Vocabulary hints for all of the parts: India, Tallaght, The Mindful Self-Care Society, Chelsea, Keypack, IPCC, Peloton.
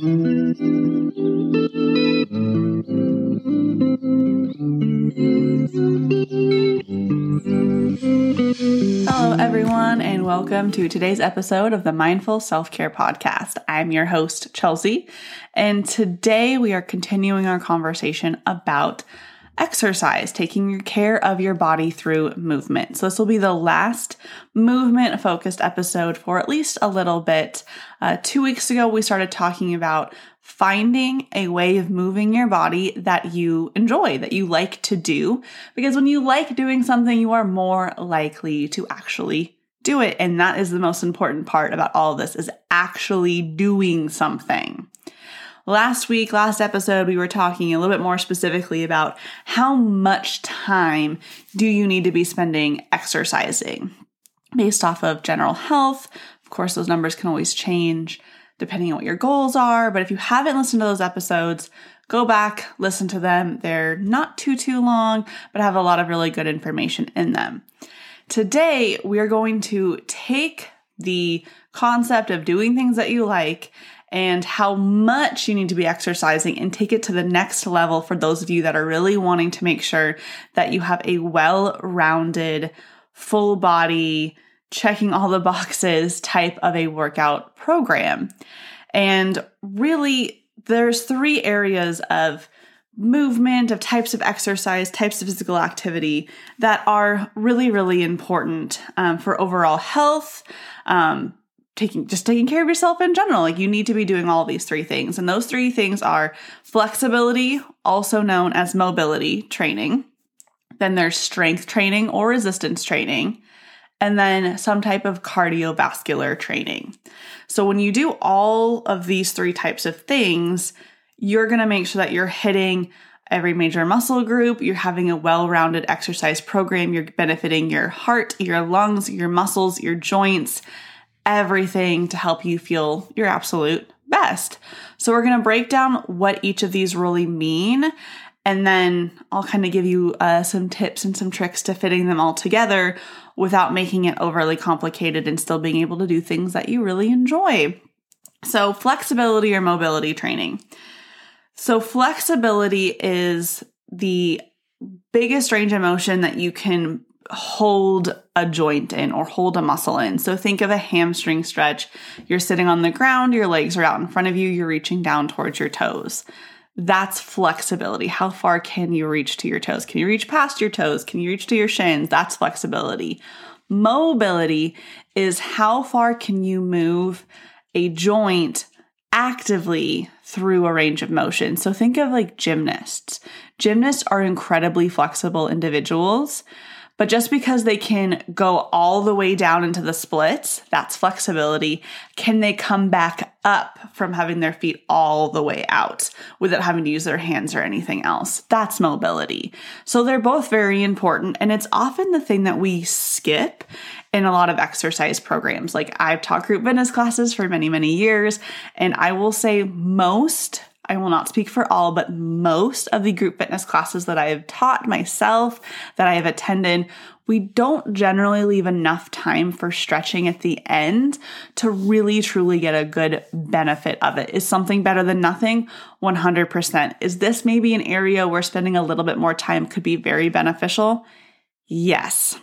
Hello everyone and welcome to today's episode of the Mindful Self-Care Podcast. I'm your host, Chelsea, and today we are continuing our conversation about exercise, taking your care of your body through movement. So this will be the last movement-focused episode for at least a little bit. 2 weeks ago, we started talking about finding a way of moving your body that you enjoy, that you like to do, because when you like doing something, you are more likely to actually do it. And that is the most important part about all of this, is actually doing something. Last episode, we were talking a little bit more specifically about how much time do you need to be spending exercising based off of general health. Of course, those numbers can always change depending on what your goals are. But if you haven't listened to those episodes, go back, listen to them. They're not too long, but have a lot of really good information in them. Today, we are going to take the concept of doing things that you like and how much you need to be exercising and take it to the next level for those of you that are really wanting to make sure that you have a well-rounded, full body, checking all the boxes type of a workout program. And really, there's 3 areas of movement, of types of exercise, types of physical activity that are really, really important for overall health, taking care of yourself in general. Like, you need to be doing all these 3 things. And those 3 things are flexibility, also known as mobility training. Then there's strength training or resistance training. And then some type of cardiovascular training. So when you do all of these 3 types of things, you're going to make sure that you're hitting every major muscle group, you're having a well-rounded exercise program, you're benefiting your heart, your lungs, your muscles, your joints, everything to help you feel your absolute best. So we're going to break down what each of these really mean, and then I'll kind of give you some tips and some tricks to fitting them all together without making it overly complicated and still being able to do things that you really enjoy. So flexibility or mobility training. So flexibility is the biggest range of motion that you can hold a joint in or hold a muscle in. So think of a hamstring stretch. You're sitting on the ground, your legs are out in front of you, you're reaching down towards your toes. That's flexibility. How far can you reach to your toes? Can you reach past your toes? Can you reach to your shins? That's flexibility. Mobility is how far can you move a joint actively through a range of motion. So think of like gymnasts. Gymnasts are incredibly flexible individuals. But just because they can go all the way down into the splits, that's flexibility. Can they come back up from having their feet all the way out without having to use their hands or anything else? That's mobility. So they're both very important. And it's often the thing that we skip in a lot of exercise programs. Like, I've taught group fitness classes for many, many years. And I will say most, I will not speak for all, but most of the group fitness classes that I have taught myself, that I have attended, we don't generally leave enough time for stretching at the end to really truly get a good benefit of it. Is something better than nothing? 100%. Is this maybe an area where spending a little bit more time could be very beneficial? Yes.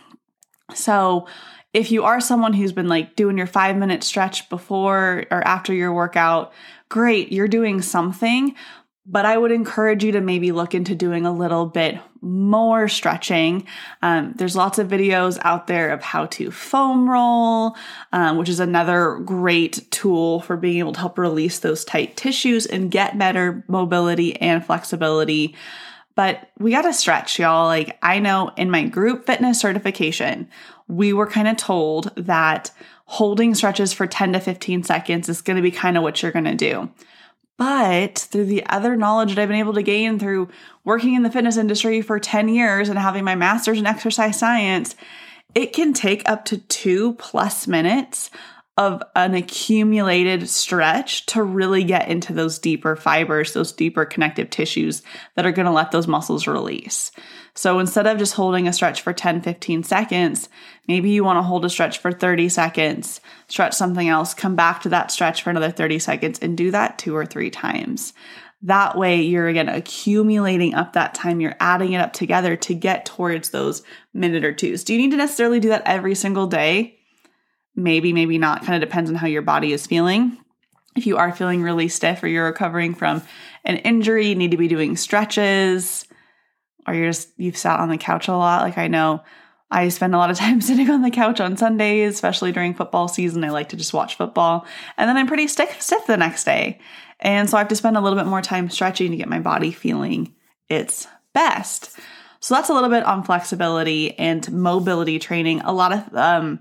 So if you are someone who's been like doing your 5-minute stretch before or after your workout, great, you're doing something, but I would encourage you to maybe look into doing a little bit more stretching. There's lots of videos out there of how to foam roll, which is another great tool for being able to help release those tight tissues and get better mobility and flexibility. But we got to stretch, y'all. Like, I know in my group fitness certification, we were kind of told that holding stretches for 10 to 15 seconds is going to be kind of what you're going to do. But through the other knowledge that I've been able to gain through working in the fitness industry for 10 years and having my master's in exercise science, it can take up to 2+ minutes of an accumulated stretch to really get into those deeper fibers, those deeper connective tissues that are going to let those muscles release. So instead of just holding a stretch for 10, 15 seconds, maybe you want to hold a stretch for 30 seconds, stretch something else, come back to that stretch for another 30 seconds and do that 2 or 3 times. That way you're again accumulating up that time. You're adding it up together to get towards those minute or twos. Do you need to necessarily do that every single day? Maybe, maybe not. Kind of depends on how your body is feeling. If you are feeling really stiff or you're recovering from an injury, you need to be doing stretches, or you've sat on the couch a lot. Like I know I spend a lot of time sitting on the couch on Sundays, especially during football season. I like to just watch football and then I'm pretty stiff the next day. And so I have to spend a little bit more time stretching to get my body feeling its best. So that's a little bit on flexibility and mobility training. A lot of,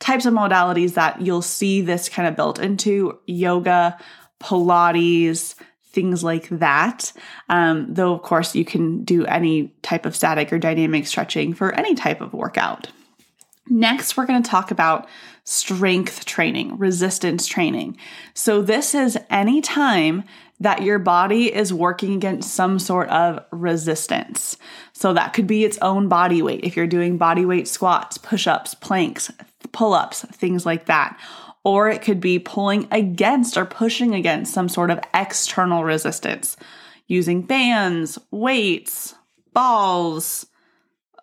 types of modalities that you'll see this kind of built into: yoga, Pilates, things like that. Though, of course, you can do any type of static or dynamic stretching for any type of workout. Next, we're going to talk about strength training, resistance training. So this is any time that your body is working against some sort of resistance. So that could be its own body weight. If you're doing body weight squats, push-ups, planks, pull-ups, things like that. Or it could be pulling against or pushing against some sort of external resistance using bands, weights, balls.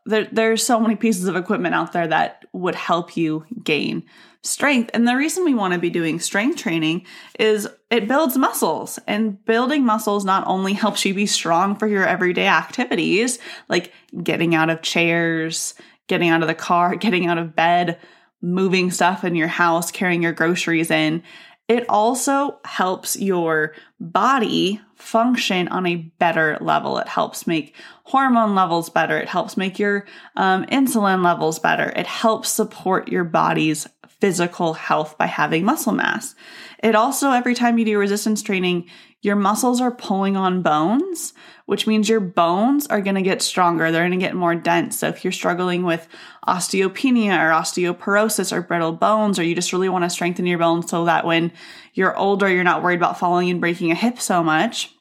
There's so many pieces of equipment out there that would help you gain strength. And the reason we want to be doing strength training is it builds muscles, and building muscles not only helps you be strong for your everyday activities, like getting out of chairs, getting out of the car, getting out of bed, moving stuff in your house, carrying your groceries in. It also helps your body function on a better level. It helps make hormone levels better. It helps make your insulin levels better. It helps support your body's physical health by having muscle mass. It also, every time you do resistance training, your muscles are pulling on bones, which means your bones are going to get stronger. They're going to get more dense. So if you're struggling with osteopenia or osteoporosis or brittle bones, or you just really want to strengthen your bones so that when you're older, you're not worried about falling and breaking a hip so much,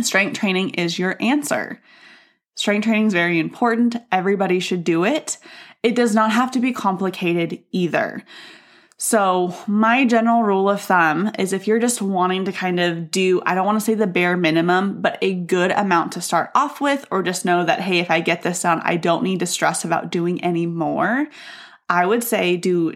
strength training is your answer. Strength training is very important. Everybody should do it. It does not have to be complicated either. So my general rule of thumb is if you're just wanting to kind of do, I don't want to say the bare minimum, but a good amount to start off with, or just know that, hey, if I get this done, I don't need to stress about doing any more. I would say do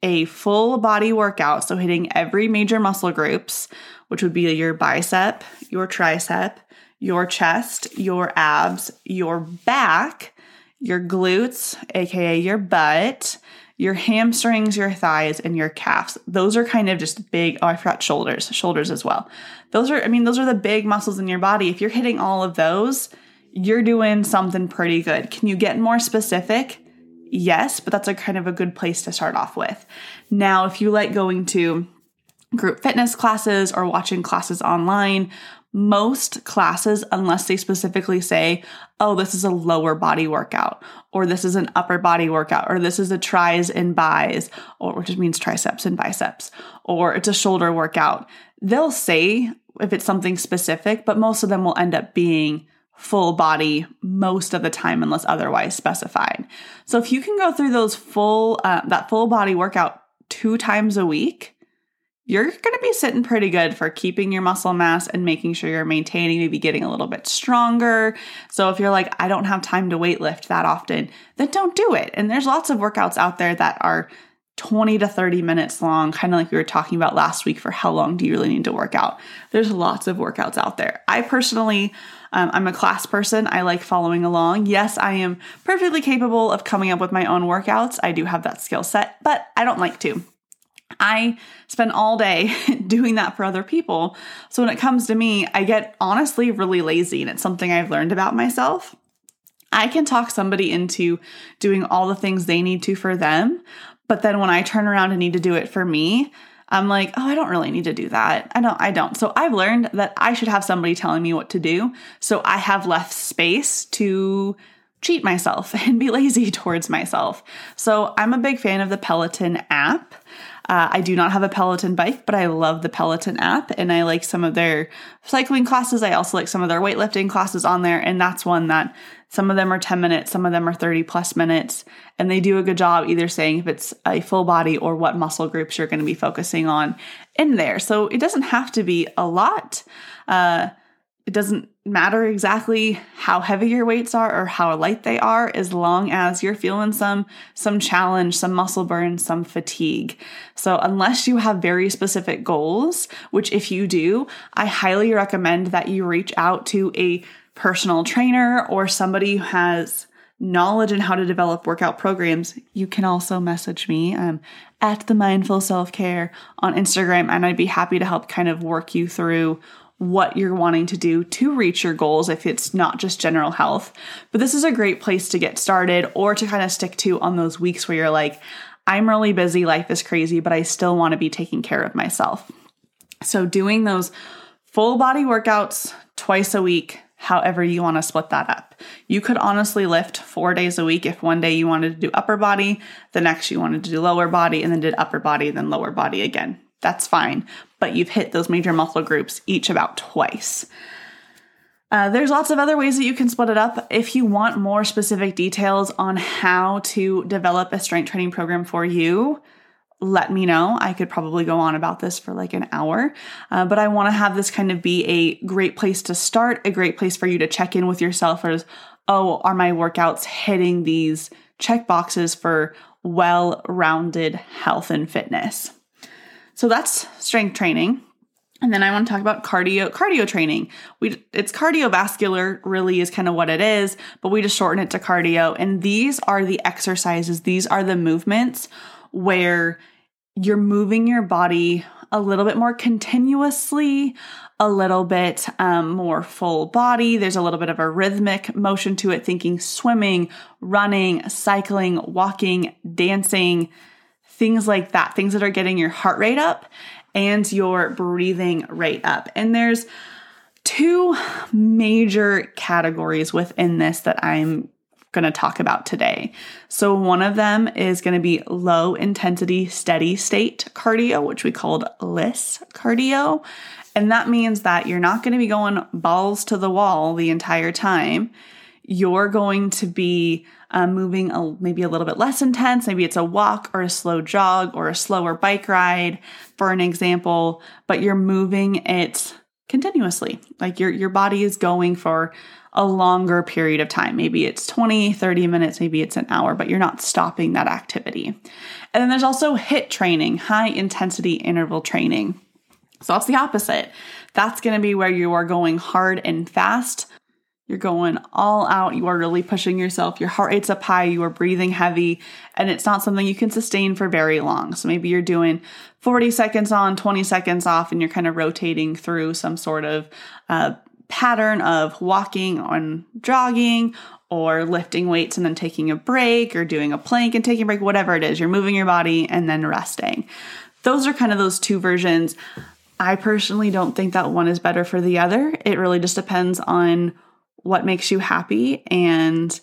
a full body workout. So hitting every major muscle groups, which would be your bicep, your tricep, your chest, your abs, your back, your glutes, aka your butt, your hamstrings, your thighs, and your calves. Those are kind of just big. Oh, I forgot shoulders as well. Those are the big muscles in your body. If you're hitting all of those, you're doing something pretty good. Can you get more specific? Yes, but that's a kind of a good place to start off with. Now, if you like going to group fitness classes or watching classes online, most classes, unless they specifically say, oh, this is a lower body workout, or this is an upper body workout, or this is a tries and buys, or which means triceps and biceps, or it's a shoulder workout. They'll say if it's something specific, but most of them will end up being full body most of the time, unless otherwise specified. So if you can go through those full body workout 2 times a week, you're going to be sitting pretty good for keeping your muscle mass and making sure you're maintaining, maybe getting a little bit stronger. So if you're like, I don't have time to weightlift that often, then don't do it. And there's lots of workouts out there that are 20 to 30 minutes long, kind of like we were talking about last week for how long do you really need to work out. There's lots of workouts out there. I personally, I'm a class person. I like following along. Yes, I am perfectly capable of coming up with my own workouts. I do have that skill set, but I don't like to. I spend all day doing that for other people. So when it comes to me, I get honestly really lazy, and it's something I've learned about myself. I can talk somebody into doing all the things they need to for them, but then when I turn around and need to do it for me, I'm like, oh, I don't really need to do that. I don't. So I've learned that I should have somebody telling me what to do. So I have left space to cheat myself and be lazy towards myself. So I'm a big fan of the Peloton app. I do not have a Peloton bike, but I love the Peloton app, and I like some of their cycling classes. I also like some of their weightlifting classes on there, and that's one that some of them are 10 minutes, some of them are 30 plus minutes, and they do a good job either saying if it's a full body or what muscle groups you're going to be focusing on in there. So it doesn't have to be a lot. It doesn't matter exactly how heavy your weights are or how light they are, as long as you're feeling some challenge, some muscle burn, some fatigue. So unless you have very specific goals, which if you do, I highly recommend that you reach out to a personal trainer or somebody who has knowledge in how to develop workout programs. You can also message me at The Mindful Self-Care on Instagram, and I'd be happy to help kind of work you through what you're wanting to do to reach your goals if it's not just general health. But this is a great place to get started or to kind of stick to on those weeks where you're like, I'm really busy, life is crazy, but I still want to be taking care of myself. So doing those full body workouts twice a week, however you want to split that up. You could honestly lift 4 days a week if one day you wanted to do upper body, the next you wanted to do lower body, and then did upper body, then lower body again. That's fine, but you've hit those major muscle groups each about twice. There's lots of other ways that you can split it up. If you want more specific details on how to develop a strength training program for you, let me know. I could probably go on about this for like an hour, but I want to have this kind of be a great place to start, a great place for you to check in with yourself as, oh, are my workouts hitting these check boxes for well-rounded health and fitness? So that's strength training. And then I want to talk about cardio training. It's cardiovascular really is kind of what it is, but we just shorten it to cardio. And these are the exercises. These are the movements where you're moving your body a little bit more continuously, a little bit more full body. There's a little bit of a rhythmic motion to it, thinking swimming, running, cycling, walking, dancing, things like that, things that are getting your heart rate up and your breathing rate up. And there's two major categories within this that I'm going to talk about today. So one of them is going to be low intensity, steady state cardio, which we called LISS cardio. And that means that you're not going to be going balls to the wall the entire time. You're going to be moving maybe a little bit less intense. Maybe it's a walk or a slow jog or a slower bike ride, for an example, but you're moving it continuously. Like your body is going for a longer period of time. Maybe it's 20, 30 minutes, maybe it's an hour, but you're not stopping that activity. And then there's also HIIT training, high intensity interval training. So that's the opposite. That's going to be where you are going hard and fast. You're going all out. You are really pushing yourself. Your heart rate's up high. You are breathing heavy, and it's not something you can sustain for very long. So maybe you're doing 40 seconds on, 20 seconds off, and you're kind of rotating through some sort of pattern of walking and jogging or lifting weights and then taking a break or doing a plank and taking a break, whatever it is. You're moving your body and then resting. Those are kind of those two versions. I personally don't think that one is better for the other. It really just depends on what makes you happy and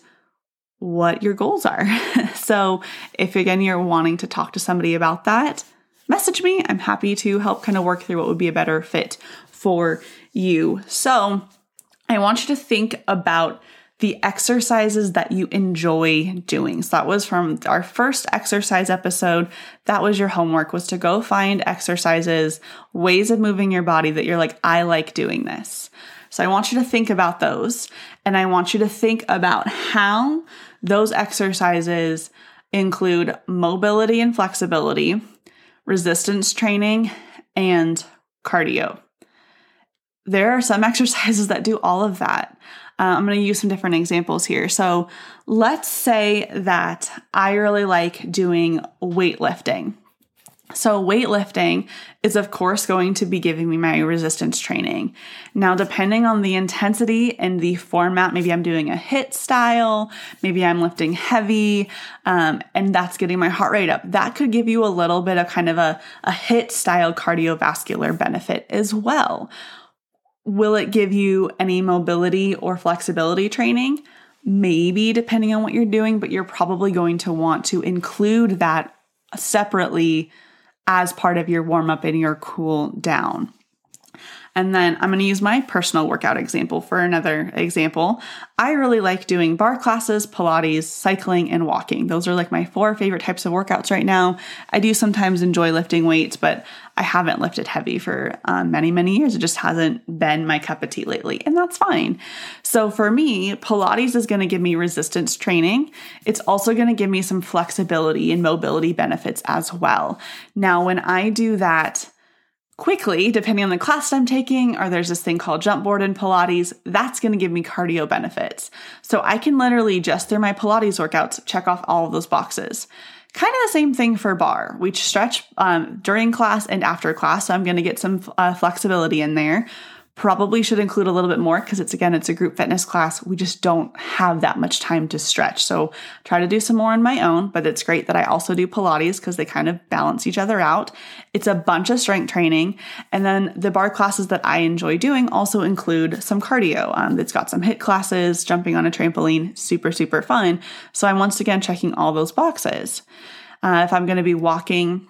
what your goals are. So if, again, you're wanting to talk to somebody about that, message me. I'm happy to help kind of work through what would be a better fit for you. So I want you to think about the exercises that you enjoy doing. So that was from our first exercise episode. That was your homework, was to go find exercises, ways of moving your body that you're like, I like doing this. So I want you to think about those, and I want you to think about how those exercises include mobility and flexibility, resistance training, and cardio. There are some exercises that do all of that. I'm going to use some different examples here. So let's say that I really like doing weightlifting. So weightlifting is, of course, going to be giving me my resistance training. Now, depending on the intensity and the format, maybe I'm doing a HIIT style, maybe I'm lifting heavy, and that's getting my heart rate up. That could give you a little bit of kind of a HIIT style cardiovascular benefit as well. Will it give you any mobility or flexibility training? Maybe, depending on what you're doing, but you're probably going to want to include that separately as part of your warm up and your cool down. And then I'm going to use my personal workout example for another example. I really like doing bar classes, Pilates, cycling, and walking. Those are like my four favorite types of workouts right now. I do sometimes enjoy lifting weights, but I haven't lifted heavy for many years. It just hasn't been my cup of tea lately, and that's fine. So for me, Pilates is going to give me resistance training. It's also going to give me some flexibility and mobility benefits as well. Now, when I do that quickly, depending on the class I'm taking, or there's this thing called jump board in Pilates, that's going to give me cardio benefits. So I can literally just through my Pilates workouts, check off all of those boxes. Kind of the same thing for bar. We stretch during class and after class. So I'm going to get some flexibility in there. Probably should include a little bit more because it's a group fitness class. We just don't have that much time to stretch. So try to do some more on my own, but it's great that I also do Pilates because they kind of balance each other out. It's a bunch of strength training. And then the bar classes that I enjoy doing also include some cardio. It's got some HIIT classes, jumping on a trampoline, super, super fun. So I'm once again checking all those boxes. If I'm going to be walking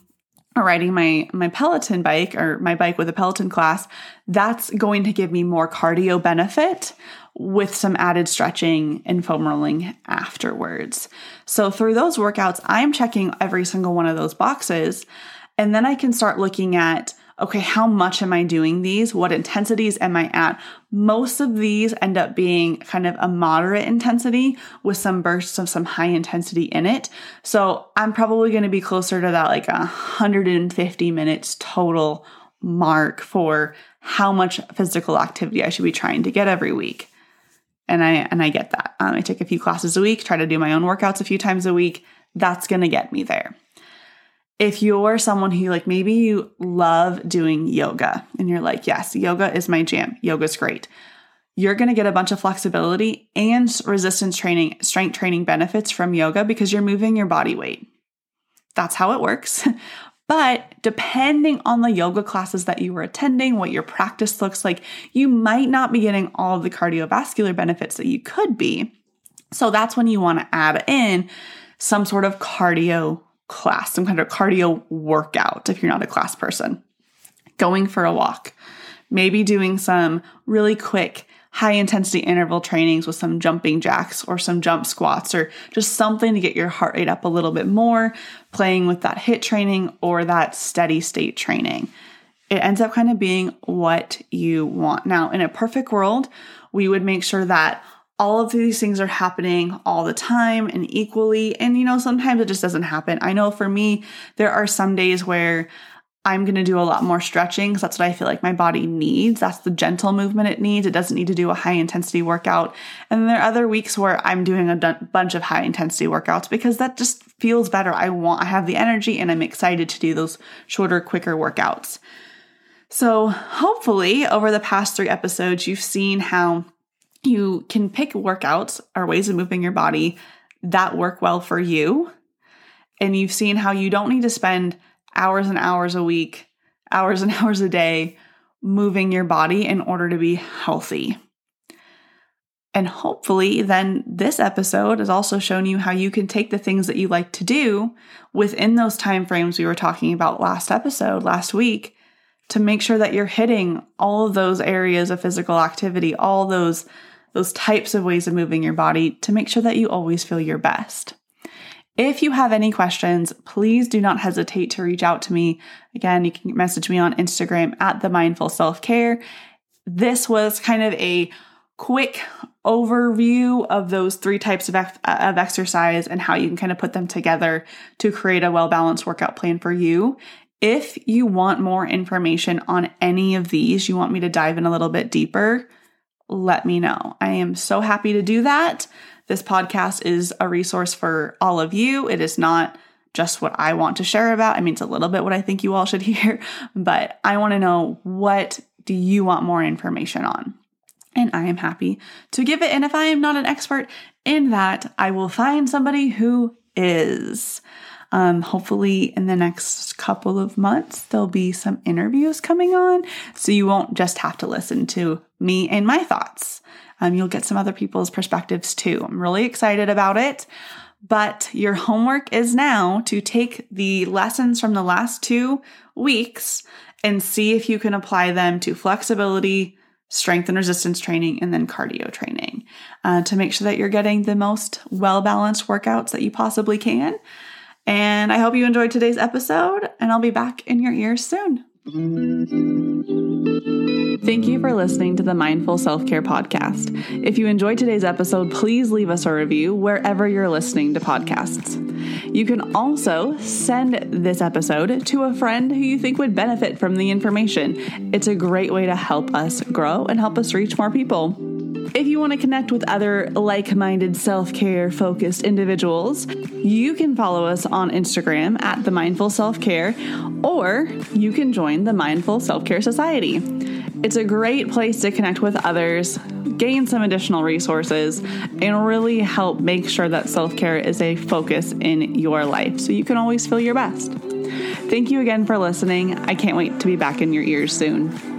or riding my Peloton bike or my bike with a Peloton class, that's going to give me more cardio benefit with some added stretching and foam rolling afterwards. So through those workouts, I'm checking every single one of those boxes. And then I can start looking at, okay, how much am I doing these? What intensities am I at? Most of these end up being kind of a moderate intensity with some bursts of some high intensity in it. So I'm probably going to be closer to that like 150 minutes total mark for how much physical activity I should be trying to get every week. And I get that. I take a few classes a week, try to do my own workouts a few times a week. That's going to get me there. If you're someone who like, maybe you love doing yoga and you're like, yes, yoga is my jam. Yoga's great. You're going to get a bunch of flexibility and resistance training, strength training benefits from yoga because you're moving your body weight. That's how it works. But depending on the yoga classes that you were attending, what your practice looks like, you might not be getting all of the cardiovascular benefits that you could be. So that's when you want to add in some sort of cardio class, some kind of cardio workout if you're not a class person. Going for a walk, maybe doing some really quick high intensity interval trainings with some jumping jacks or some jump squats or just something to get your heart rate up a little bit more, playing with that HIIT training or that steady state training. It ends up kind of being what you want. Now, in a perfect world, we would make sure that all of these things are happening all the time and equally. And, you know, sometimes it just doesn't happen. I know for me, there are some days where I'm going to do a lot more stretching because that's what I feel like my body needs. That's the gentle movement it needs. It doesn't need to do a high intensity workout. And there are other weeks where I'm doing a bunch of high intensity workouts because that just feels better. I have the energy and I'm excited to do those shorter, quicker workouts. So hopefully over the past 3 episodes, you've seen how you can pick workouts or ways of moving your body that work well for you. And you've seen how you don't need to spend hours and hours a week, hours and hours a day moving your body in order to be healthy. And hopefully then this episode has also shown you how you can take the things that you like to do within those timeframes we were talking about last week, to make sure that you're hitting all of those areas of physical activity, all those types of ways of moving your body to make sure that you always feel your best. If you have any questions, please do not hesitate to reach out to me. Again, you can message me on Instagram at The Mindful Self-Care. This was kind of a quick overview of those 3 types of exercise and how you can kind of put them together to create a well-balanced workout plan for you. If you want more information on any of these, you want me to dive in a little bit deeper, let me know. I am so happy to do that. This podcast is a resource for all of you. It is not just what I want to share about. I mean, it's a little bit what I think you all should hear, but I want to know, what do you want more information on? And I am happy to give it. And if I am not an expert in that, I will find somebody who is. Hopefully in the next couple of months, there'll be some interviews coming on. So you won't just have to listen to me and my thoughts. You'll get some other people's perspectives too. I'm really excited about it, But your homework is now to take the lessons from the last 2 weeks and see if you can apply them to flexibility, strength and resistance training, and then cardio training to make sure that you're getting the most well-balanced workouts that you possibly can. And I hope you enjoyed today's episode, and I'll be back in your ears soon. Thank you for listening to the Mindful Self-Care Podcast. If you enjoyed today's episode, please leave us a review wherever you're listening to podcasts. You can also send this episode to a friend who you think would benefit from the information. It's a great way to help us grow and help us reach more people. If you want to connect with other like-minded self-care focused individuals, you can follow us on Instagram at The Mindful Self-Care, or you can join the Mindful Self-Care Society. It's a great place to connect with others, gain some additional resources, and really help make sure that self-care is a focus in your life so you can always feel your best. Thank you again for listening. I can't wait to be back in your ears soon.